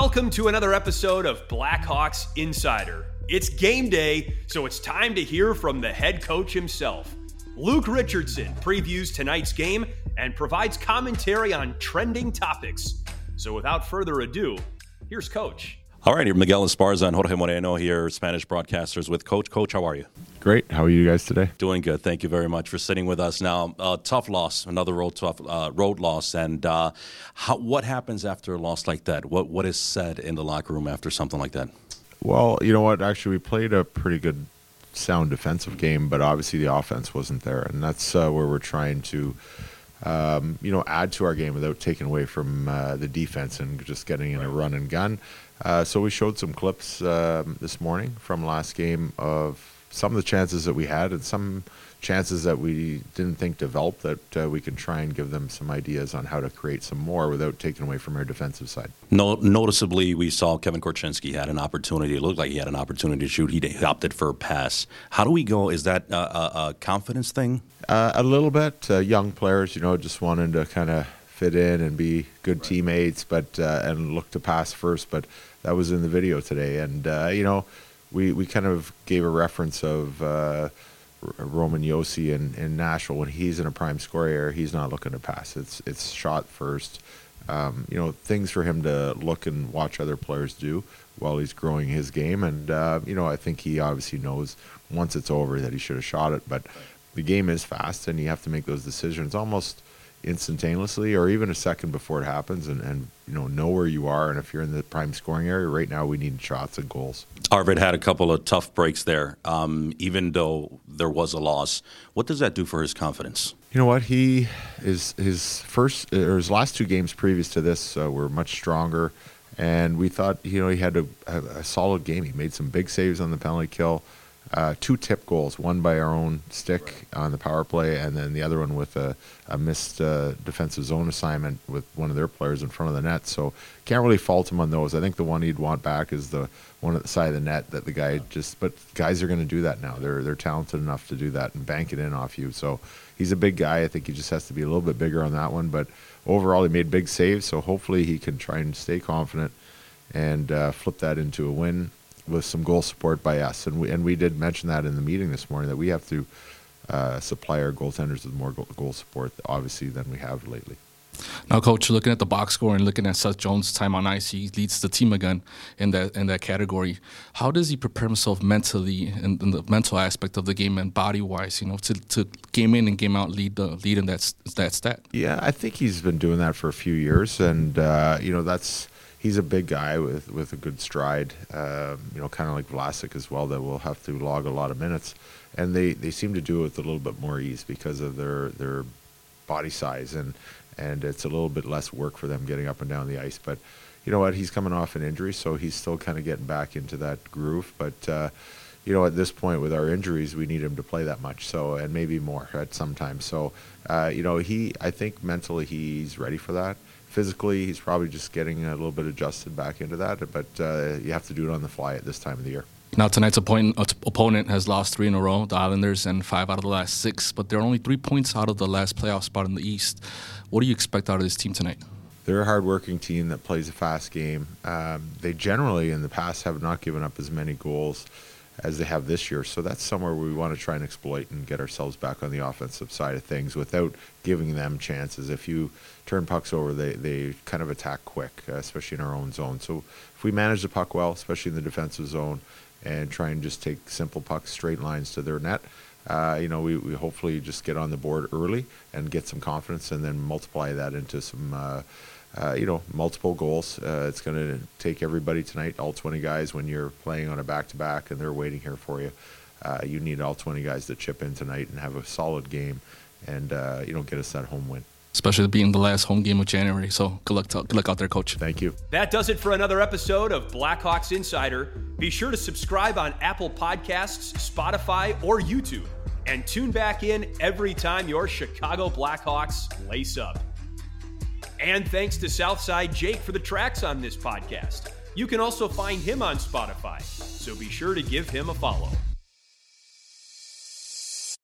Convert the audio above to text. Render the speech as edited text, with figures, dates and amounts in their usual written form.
Welcome to another episode of Blackhawks Insider. It's game day, so it's time to hear from the head coach himself. Luke Richardson previews tonight's game and provides commentary on trending topics. So without further ado, here's Coach. All right, here Miguel Esparza and Jorge Moreno here, Spanish broadcasters with Coach. Coach, how are you? Great. How are you guys today? Doing good. Thank you very much for sitting with us. Now, tough loss, another road loss. And what happens after a loss like that? What is said in the locker room after something like that? Well, you know what? Actually, we played a pretty good, sound defensive game, but obviously the offense wasn't there, and that's where we're trying to, add to our game without taking away from the defense and just getting in a run and gun. So we showed some clips this morning from last game of some of the chances that we had and some chances that we didn't think developed that we can try and give them some ideas on how to create some more without taking away from our defensive side. No, noticeably, we saw Kevin Korczynski had an opportunity. It looked like he had an opportunity to shoot. He opted for a pass. How do we go? Is that a confidence thing? A little bit. Young players, just wanting to kind of fit in and be good teammates and look to pass first. But that was in the video today. And, we kind of gave a reference of Roman Yossi in Nashville. When he's in a prime scoring area, he's not looking to pass. It's shot first. Things for him to look and watch other players do while he's growing his game. And, I think he obviously knows once it's over that he should have shot it. But the game is fast, and you have to make those decisions almost instantaneously or even a second before it happens and know where you are, and if you're in the prime scoring area right now, we need shots and goals. Arvid had a couple of tough breaks there, even though there was a loss. What does that do for his confidence? You know what? He is his last two games previous to this were much stronger, and we thought he had a solid game. He made some big saves on the penalty kill. Two tip goals, one by our own stick on the power play, and then the other one with a missed defensive zone assignment with one of their players in front of the net. So can't really fault him on those. I think the one he'd want back is the one at the side of the net that the guy just – but guys are going to do that now. They're talented enough to do that and bank it in off you. So he's a big guy. I think he just has to be a little bit bigger on that one. But overall, he made big saves, so hopefully he can try and stay confident and flip that into a win with some goal support by us. And we did mention that in the meeting this morning, that we have to supply our goaltenders with more goal support, obviously, than we have lately. Now, Coach, looking at the box score and looking at Seth Jones' time on ice, he leads the team again in that category. How does he prepare himself mentally in the mental aspect of the game and body-wise, to game in and game out lead in that stat? Yeah, I think he's been doing that for a few years, and, that's... He's a big guy with a good stride, kind of like Vlasic as well, that will have to log a lot of minutes. And they seem to do it with a little bit more ease because of their body size, and it's a little bit less work for them getting up and down the ice. But you know what? He's coming off an injury, so he's still kind of getting back into that groove. But, at this point with our injuries, we need him to play that much, so, and maybe more at some time. So, I think mentally he's ready for that. Physically, he's probably just getting a little bit adjusted back into that, but you have to do it on the fly at this time of the year. Now, tonight's opponent has lost 3 in a row, the Islanders, and 5 out of the last 6, but they're only 3 points out of the last playoff spot in the East. What do you expect out of this team tonight? They're a hard-working team that plays a fast game. They generally, in the past, have not given up as many goals as they have this year, so that's somewhere we want to try and exploit and get ourselves back on the offensive side of things without giving them chances. If you turn pucks over, they kind of attack quick, especially in our own zone. So if we manage the puck well, especially in the defensive zone, and try and just take simple pucks, straight lines to their net, we hopefully just get on the board early and get some confidence, and then multiply that into some multiple goals. It's going to take everybody tonight, all 20 guys. When you're playing on a back-to-back and they're waiting here for you, you need all 20 guys to chip in tonight and have a solid game, and get us that home win. Especially being the last home game of January. So good luck out there, Coach. Thank you. That does it for another episode of Blackhawks Insider. Be sure to subscribe on Apple Podcasts, Spotify, or YouTube. And tune back in every time your Chicago Blackhawks lace up. And thanks to Southside Jake for the tracks on this podcast. You can also find him on Spotify, so be sure to give him a follow.